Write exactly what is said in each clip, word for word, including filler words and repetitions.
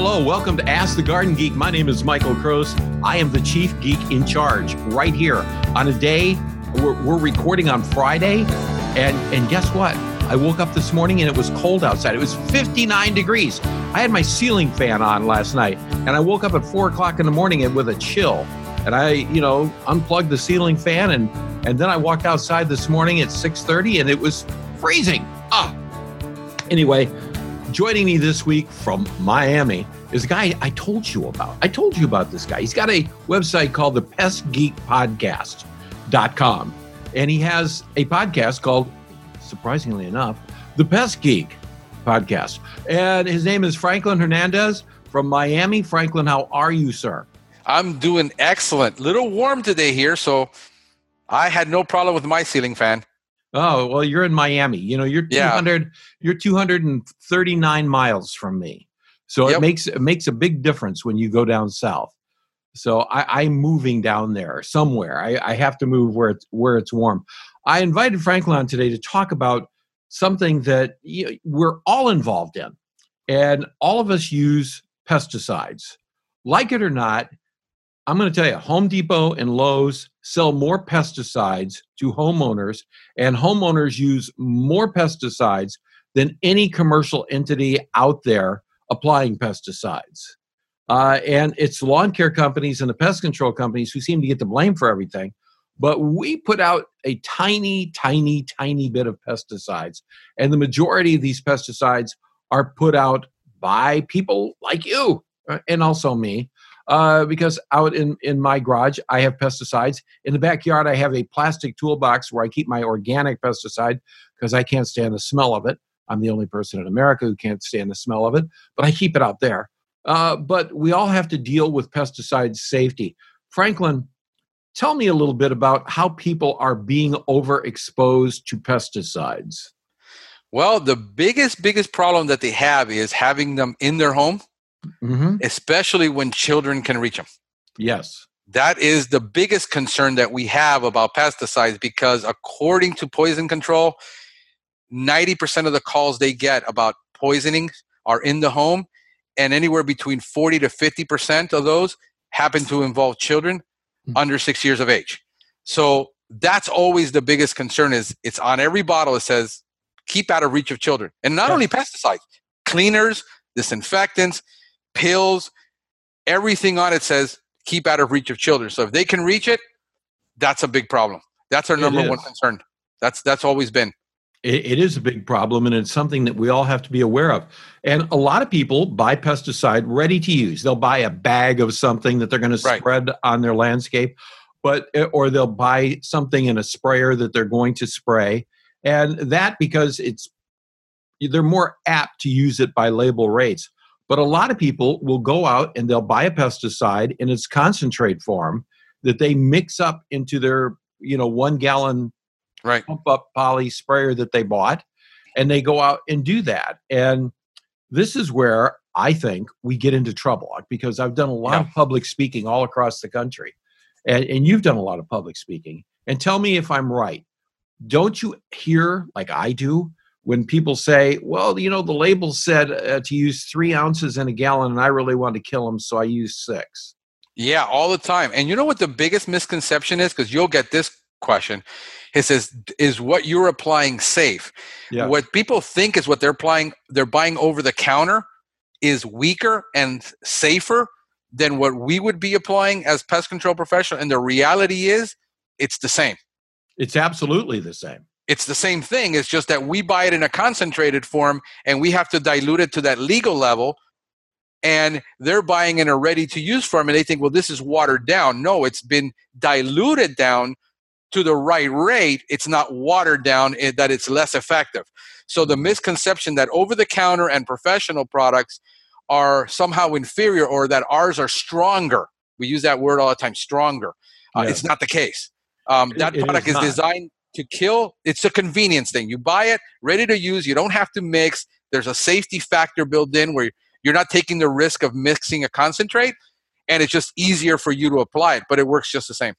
hello. Welcome to Ask the Garden Geek. My name is Michael Kroos. I am the chief geek in charge right here on a day we're, we're recording on Friday. And, and guess what? I woke up this morning and it was cold outside. It was fifty-nine degrees. I had my ceiling fan on last night and I woke up at four o'clock in the morning and with a chill. And I, you know, unplugged the ceiling fan and, and then I walked outside this morning at six thirty and it was freezing. Ah. Anyway, joining me this week from Miami is a guy I told you about. I told you about this guy. He's got a website called the Pest Geek Podcast dot com. And he has a podcast called, surprisingly enough, the Pest Geek Podcast. And his name is Franklin Hernandez from Miami. Franklin, how are you, sir? I'm doing excellent. Little warm today here, so I had no problem with my ceiling fan. Oh, well, you're in Miami. You know, you're two hundred, yeah. You're two hundred thirty-nine miles from me. So yep. it makes it makes a big difference when you go down south. So I, I'm moving down there somewhere. I, I have to move where it's where it's warm. I invited Franklin on today to talk about something that you know, we're all involved in. And all of us use pesticides. Like it or not, I'm going to tell you, Home Depot and Lowe's sell more pesticides to homeowners, and homeowners use more pesticides than any commercial entity out there applying pesticides. Uh, and it's lawn care companies and the pest control companies who seem to get the blame for everything. But we put out a tiny, tiny, tiny bit of pesticides. And the majority of these pesticides are put out by people like you and also me. Uh, because out in, in my garage, I have pesticides. In the backyard, I have a plastic toolbox where I keep my organic pesticide because I can't stand the smell of it. I'm the only person in America who can't stand the smell of it. But I keep it out there. Uh, but we all have to deal with pesticide safety. Franklin, tell me a little bit about how people are being overexposed to pesticides. Well, the biggest, biggest problem that they have is having them in their home, mm-hmm. especially when children can reach them. Yes. That is the biggest concern that we have about pesticides because according to poison control, ninety percent of the calls they get about poisoning are in the home. And anywhere between forty to fifty percent of those happen to involve children under six years of age. So that's always the biggest concern is it's on every bottle. It says, keep out of reach of children. And not only pesticides, cleaners, disinfectants, pills, everything on it says, keep out of reach of children. So if they can reach it, that's a big problem. That's our number one concern. That's that's always been. It is a big problem, and it's something that we all have to be aware of. And a lot of people buy pesticide ready to use. They'll buy a bag of something that they're going to spread right. on their landscape, but or they'll buy something in a sprayer that they're going to spray. And that because it's they're more apt to use it by label rates. But a lot of people will go out and they'll buy a pesticide in its concentrate form that they mix up into their you know one gallon Right. pump up poly sprayer that they bought, and they go out and do that. And this is where I think we get into trouble because I've done a lot yeah. of public speaking all across the country, and, and you've done a lot of public speaking. And tell me if I'm right. Don't you hear, like I do, when people say, well, you know, the label said uh, to use three ounces in a gallon, and I really wanted to kill them, so I used six. Yeah, all the time. And you know what the biggest misconception is? Because you'll get this question. It says, is what you're applying safe? Yeah. What people think is what they're applying, they're buying over the counter is weaker and safer than what we would be applying as pest control professionals. And the reality is it's the same. It's absolutely the same. It's the same thing. It's just that we buy it in a concentrated form and we have to dilute it to that legal level. And they're buying in a ready-to-use form and they think, well, this is watered down. No, it's been diluted down to the right rate, it's not watered down, it, that it's less effective. So the misconception that over-the-counter and professional products are somehow inferior or that ours are stronger. We use that word all the time, stronger. Uh, yeah. It's not the case. Um, that it, product it is, is designed to kill. It's a convenience thing. You buy it, ready to use. You don't have to mix. There's a safety factor built in where you're not taking the risk of mixing a concentrate, and it's just easier for you to apply it, but it works just the same.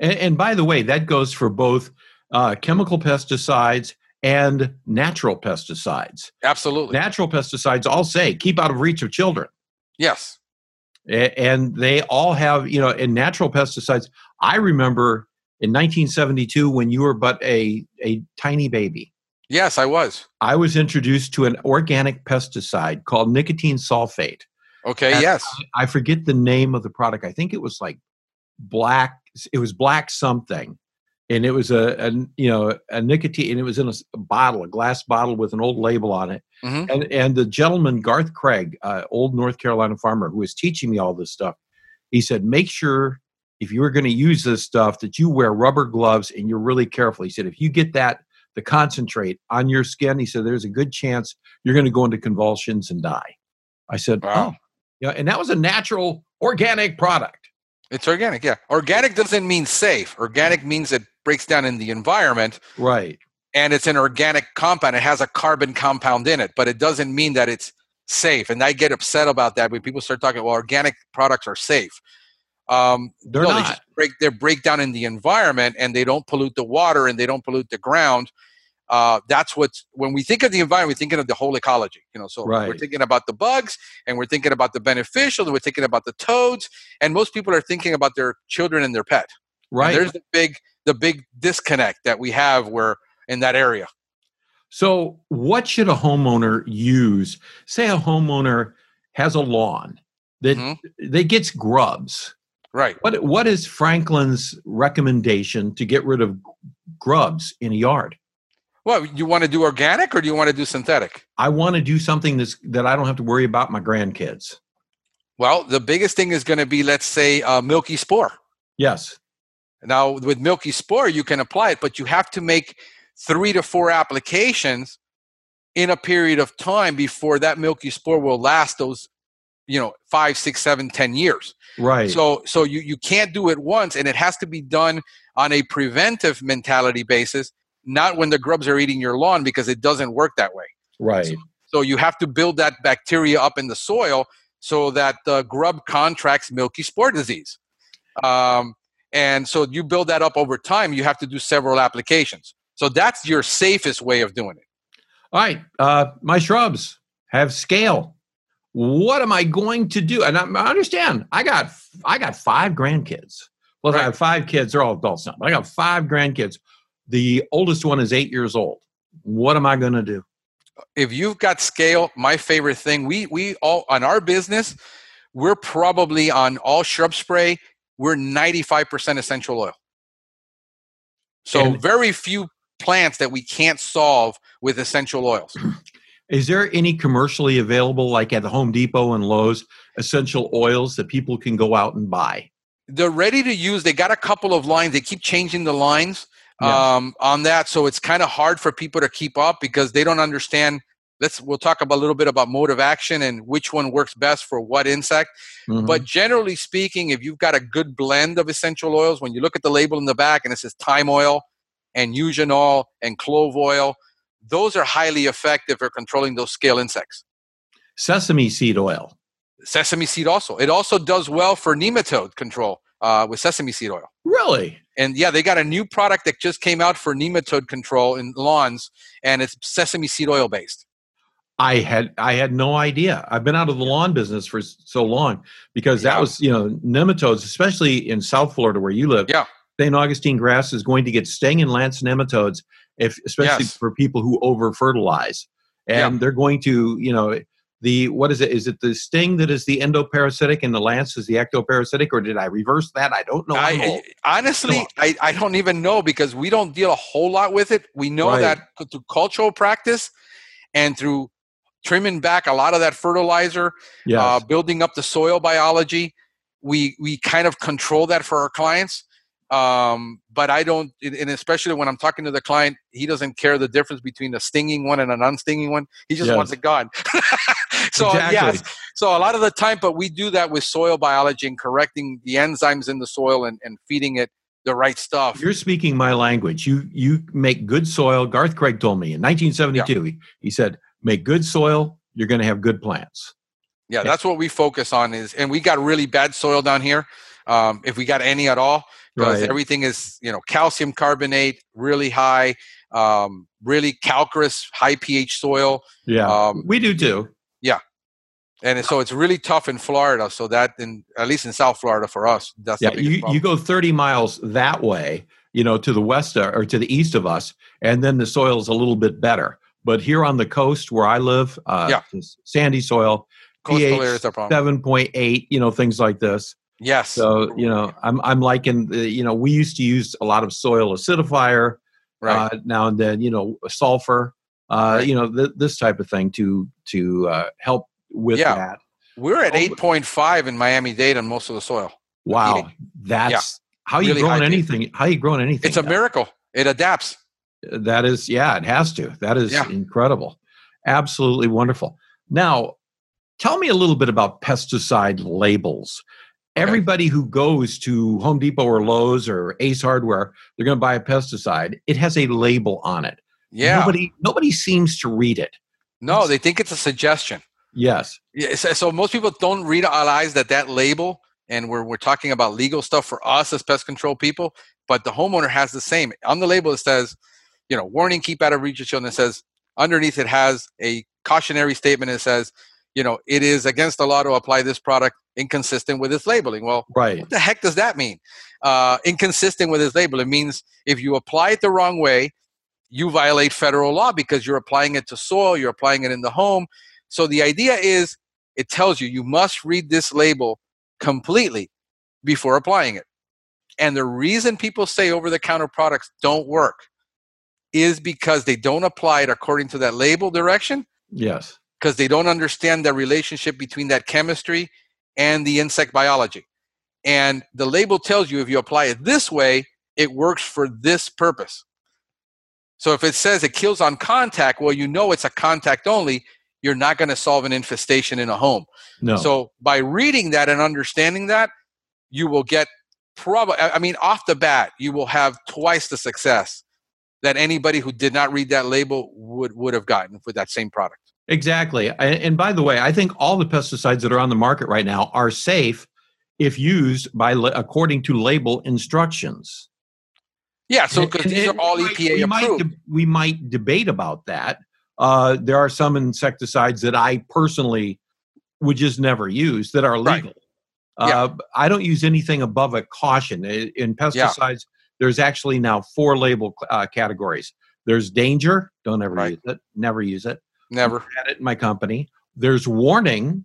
And, and by the way, that goes for both uh, chemical pesticides and natural pesticides. Absolutely. Natural pesticides all say, keep out of reach of children. Yes. And they all have, you know, in natural pesticides, I remember in nineteen seventy-two when you were but a, a tiny baby. Yes, I was. I was introduced to an organic pesticide called nicotine sulfate. Okay, and yes. I, I forget the name of the product. I think it was like black, it was black something. And it was a, a you know, a nicotine, and it was in a bottle, a glass bottle with an old label on it. Mm-hmm. And and the gentleman, Garth Craig, uh, old North Carolina farmer who was teaching me all this stuff, he said, make sure if you're going to use this stuff that you wear rubber gloves and you're really careful. He said, if you get that, the concentrate on your skin, he said, there's a good chance you're going to go into convulsions and die. I said, wow. Oh. Yeah, and that was a natural, organic product. It's organic, yeah. Organic doesn't mean safe. Organic means it breaks down in the environment. Right. And it's an organic compound. It has a carbon compound in it, but it doesn't mean that it's safe. And I get upset about that when people start talking, well, organic products are safe. Um, they're no, not. They just break, they're breakdown in the environment, and they don't pollute the water, and they don't pollute the ground. Uh, that's what's, when we think of the environment, we're thinking of the whole ecology, you know, so right. We're thinking about the bugs, and we're thinking about the beneficial, and we're thinking about the toads, and most people are thinking about their children and their pet. Right. And there's the big, the big disconnect that we have where in that area. So what should a homeowner use? Say a homeowner has a lawn that, mm-hmm. that gets grubs. Right. What, what is Franklin's recommendation to get rid of grubs in a yard? Well, you want to do organic or do you want to do synthetic? I want to do something that's, that I don't have to worry about my grandkids. Well, the biggest thing is going to be, let's say, uh, milky spore. Yes. Now, with milky spore, you can apply it, but you have to make three to four applications in a period of time before that milky spore will last those, you know, five, six, seven, ten years. Right. So, so you, you can't do it once, and it has to be done on a preventive mentality basis. Not when the grubs are eating your lawn, because it doesn't work that way. Right. So, so you have to build that bacteria up in the soil so that the grub contracts milky spore disease. Um, and so you build that up over time. You have to do several applications. So that's your safest way of doing it. All right. Uh, my shrubs have scale. What am I going to do? And I, I understand. I got I got five grandkids. Well, right. I have five kids. They're all adults now. But I got five grandkids. The oldest one is eight years old. What am I going to do? If you've got scale, my favorite thing, we we all, on our business, we're probably on all shrub spray, we're ninety-five percent essential oil. So and very few plants that we can't solve with essential oils. Is there any commercially available, like at the Home Depot and Lowe's, essential oils that people can go out and buy? They're ready to use. They got a couple of lines. They keep changing the lines. Yeah. Um, on that. So it's kind of hard for people to keep up because they don't understand. Let's, we'll talk about a little bit about mode of action and which one works best for what insect. Mm-hmm. But generally speaking, if you've got a good blend of essential oils, when you look at the label in the back and it says thyme oil and Eugean oil and clove oil, those are highly effective for controlling those scale insects. Sesame seed oil. Sesame seed also. It also does well for nematode control uh, with sesame seed oil. Really? And yeah, they got a new product that just came out for nematode control in lawns, and it's sesame seed oil based. I had I had no idea. I've been out of the lawn business for so long because yeah. that was, you know, nematodes, especially in South Florida where you live. Yeah. Saint Augustine grass is going to get sting and lance nematodes, if especially yes. for people who over fertilize, and yeah. they're going to, you know, the what is it? Is it the sting that is the endoparasitic and the lance is the ectoparasitic, or did I reverse that? I don't know. I, I, honestly, I, I don't even know because we don't deal a whole lot with it. We know right. that through cultural practice and through trimming back a lot of that fertilizer, yes. uh, building up the soil biology, we we kind of control that for our clients. Um, but I don't, and especially when I'm talking to the client, he doesn't care the difference between a stinging one and an unstinging one. He just yes. wants it gone. So, exactly. yes. So a lot of the time, but we do that with soil biology and correcting the enzymes in the soil and, and feeding it the right stuff. You're speaking my language. You, you make good soil. Garth Craig told me in nineteen seventy-two, yeah. he, he said, make good soil. You're going to have good plants. Yeah. That's yeah. what we focus on is, and we got really bad soil down here. Um, if we got any at all, because right. everything is, you know, calcium carbonate, really high, um, really calcareous, high pH soil. Yeah, um, we do too. Yeah. And so it's really tough in Florida. So that, in at least in South Florida for us, that's yeah, the biggest you, problem. You go thirty miles that way, you know, to the west or to the east of us, and then the soil's a little bit better. But here on the coast where I live, uh, yeah. it's sandy soil, pH seven point eight, you know, things like this. Yes. So, you know, I'm I'm liking, you know, we used to use a lot of soil acidifier right. uh, now and then, you know, sulfur, uh, right. you know, th- this type of thing to to uh, help with yeah. that. We're at eight point five in Miami-Dade on most of the soil. Wow. Eating. That's yeah. how you really growing anything. Date. How you growing anything? It's a now? miracle. It adapts. That is, yeah, it has to. That is yeah. incredible. Absolutely wonderful. Now, tell me a little bit about pesticide labels. Okay. Everybody who goes to Home Depot or Lowe's or Ace Hardware, they're going to buy a pesticide. It has a label on it. Yeah. Nobody, nobody seems to read it. No, it's, they think it's a suggestion. Yes. So most people don't realize that that label, and we're, we're talking about legal stuff for us as pest control people, but the homeowner has the same. On the label, it says, you know, warning, keep out of reach of children. It says, underneath it has a cautionary statement. It says, you know, it is against the law to apply this product inconsistent with its labeling. Well, right. what the heck does that mean? Uh, inconsistent with its label. It means if you apply it the wrong way, you violate federal law because you're applying it to soil, you're applying it in the home. So the idea is it tells you you must read this label completely before applying it. And the reason people say over-the-counter products don't work is because they don't apply it according to that label direction. Yes. Because they don't understand the relationship between that chemistry and the insect biology. And the label tells you if you apply it this way, it works for this purpose. So if it says it kills on contact, well, you know it's a contact only. You're not going to solve an infestation in a home. No. So by reading that and understanding that, you will get probably, I mean, off the bat, you will have twice the success that anybody who did not read that label would, would have gotten with that same product. Exactly. And by the way, I think all the pesticides that are on the market right now are safe if used by according to label instructions. Yeah. So because these and are all might, E P A we approved. Might de- we might debate about that. Uh, there are some insecticides that I personally would just never use that are legal. Right. Yeah. Uh, I don't use anything above a caution. In pesticides, yeah. there's actually now four label uh, categories. There's danger. Don't ever right. use it. Never use it. Never. Never had it in my company. There's warning.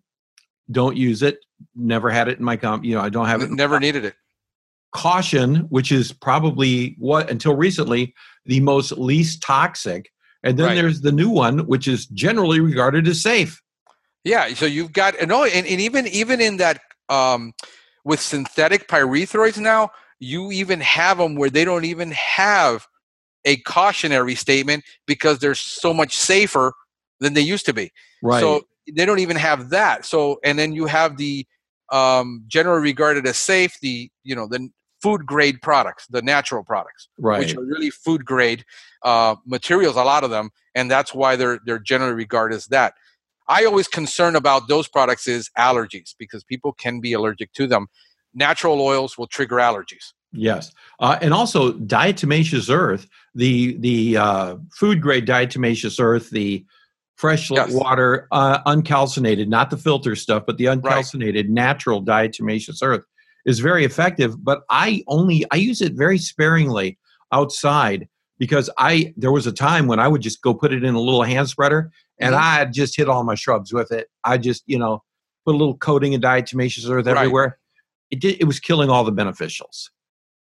Don't use it. Never had it in my company. You know, I don't have it. Never needed it. Caution, which is probably what, until recently, the most least toxic. And then right. there's the new one, which is generally regarded as safe. Yeah. So you've got, and, oh, and, and even even in that, um, with synthetic pyrethroids now, you even have them where they don't even have a cautionary statement because they're so much safer than they used to be. Right. So they don't even have that. So, and then you have the um, generally regarded as safe, the, you know, the food grade products, the natural products, right. which are really food grade uh, materials, a lot of them. And that's why they're, they're generally regarded as that. I always concern about those products is allergies because people can be allergic to them. Natural oils will trigger allergies. Yes. Uh, and also diatomaceous earth, the, the uh, food grade diatomaceous earth, the fresh yes. water, uh, uncalcinated, not the filter stuff, but the uncalcinated right. natural diatomaceous earth is very effective, but I only, I use it very sparingly outside because I, there was a time when I would just go put it in a little hand spreader and mm-hmm. I'd just hit all my shrubs with it. I just, you know, put a little coating of diatomaceous earth right. everywhere. It did, it was killing all the beneficials.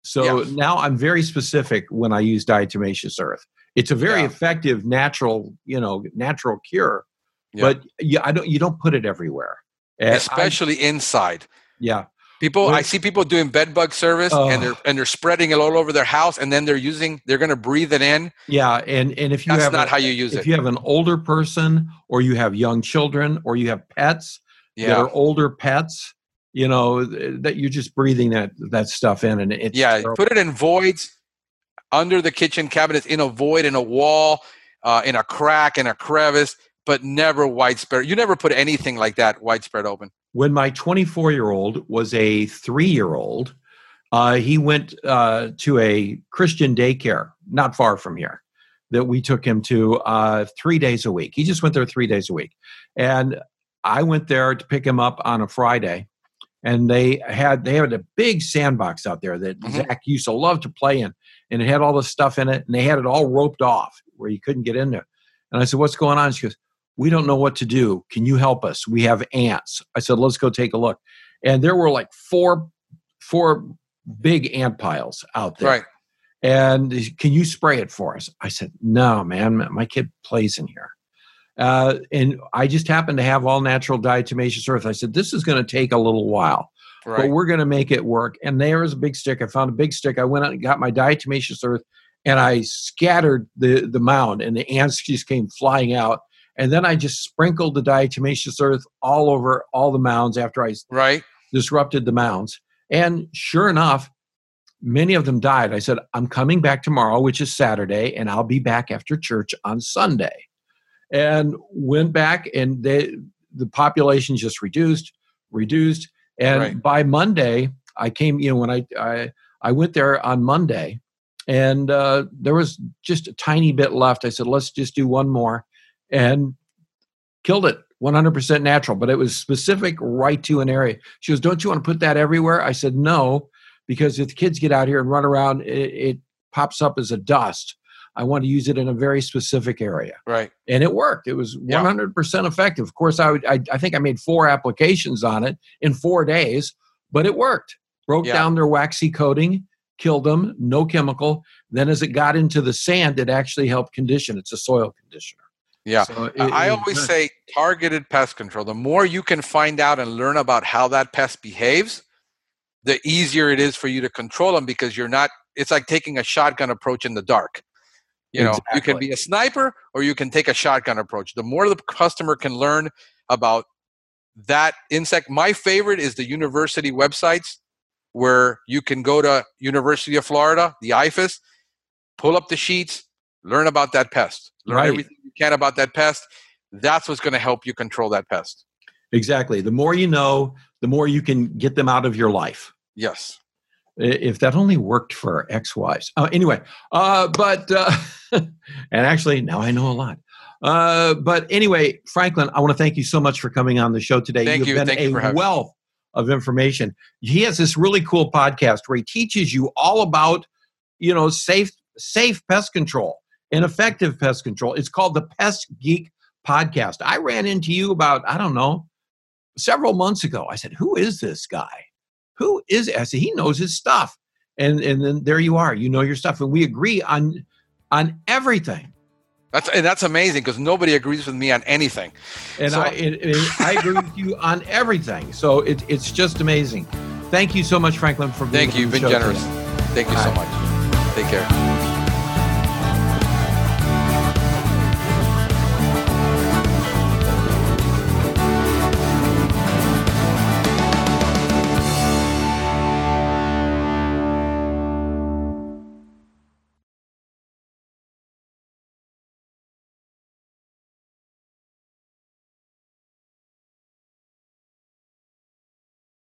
So yes. now I'm very specific when I use diatomaceous earth. It's a very yeah. effective natural, you know, natural cure, yeah. but you, I don't, you don't put it everywhere. And especially I, inside. Yeah. People, I see people doing bed bug service, oh. and they're and they're spreading it all over their house, and then they're using, they're going to breathe it in. Yeah, and, and if you that's have not a, how you use if it, if you have an older person, or you have young children, or you have pets yeah. that are older pets, you know that you're just breathing that that stuff in, and it's yeah, terrible. Put it in voids, under the kitchen cabinets, in a void, in a wall, uh, in a crack, in a crevice, but never widespread. You never put anything like that widespread open. When my twenty-four-year-old was a three-year-old, uh, he went uh, to a Christian daycare not far from here that we took him to uh, three days a week. He just went there three days a week. And I went there to pick him up on a Friday, and they had they had a big sandbox out there that mm-hmm. Zach used to love to play in, and it had all this stuff in it, and they had it all roped off where you couldn't get in there. And I said, "What's going on?" She goes, "We don't know what to do. Can you help us? We have ants." I said, "Let's go take a look." And there were like four four big ant piles out there. Right. And "Can you spray it for us?" I said, "No, man, my kid plays in here." Uh, and I just happened to have all natural diatomaceous earth. I said, "This is going to take a little while, right. but we're going to make it work." And there was a big stick. I found a big stick. I went out and got my diatomaceous earth, and I scattered the, the mound, and the ants just came flying out. And then I just sprinkled the diatomaceous earth all over all the mounds after I right. disrupted the mounds. And sure enough, many of them died. I said, "I'm coming back tomorrow," which is Saturday, "and I'll be back after church on Sunday." And went back, and they, the population just reduced, reduced. And right. by Monday, I came, you know, when I I, I went there on Monday, and uh, there was just a tiny bit left. I said, "Let's just do one more," and killed it. one hundred percent natural, but it was specific right to an area. She goes, "Don't you want to put that everywhere?" I said, "No. Because if the kids get out here and run around, it, it pops up as a dust. I want to use it in a very specific area." Right. And it worked. It was one hundred percent yeah. effective. Of course, I, would, I I think I made four applications on it in four days, but it worked. Broke yeah. down their waxy coating, killed them, no chemical. Then as it got into the sand, it actually helped condition. It's a soil conditioner. Yeah. So it, I always it, say targeted pest control. The more you can find out and learn about how that pest behaves, the easier it is for you to control them, because you're not, it's like taking a shotgun approach in the dark. You know, exactly. You can be a sniper or you can take a shotgun approach. The more the customer can learn about that insect. My favorite is the university websites, where you can go to University of Florida, the I F A S, pull up the sheets, learn about that pest, learn right. everything you can about that pest. That's what's going to help you control that pest. Exactly. The more you know, the more you can get them out of your life. Yes. If that only worked for ex-wives. Uh, anyway, uh, but, uh, and actually now I know a lot. Uh, but anyway, Franklin, I want to thank you so much for coming on the show today. Thank you. You've been a wealth of information. He has this really cool podcast where he teaches you all about, you know, safe, safe pest control and effective pest control. It's called the Pest Geek Podcast. I ran into you about, I don't know, several months ago. I said, "Who is this guy? Who is it?" I said, "He knows his stuff." And and then there you are. You know your stuff, and we agree on on everything. That's and that's amazing, because nobody agrees with me on anything. And so. I and, and I agree with you on everything. So it, it's just amazing. Thank you so much, Franklin, for being. Thank you. You've been generous. Today. Thank you All so right. much. Take care.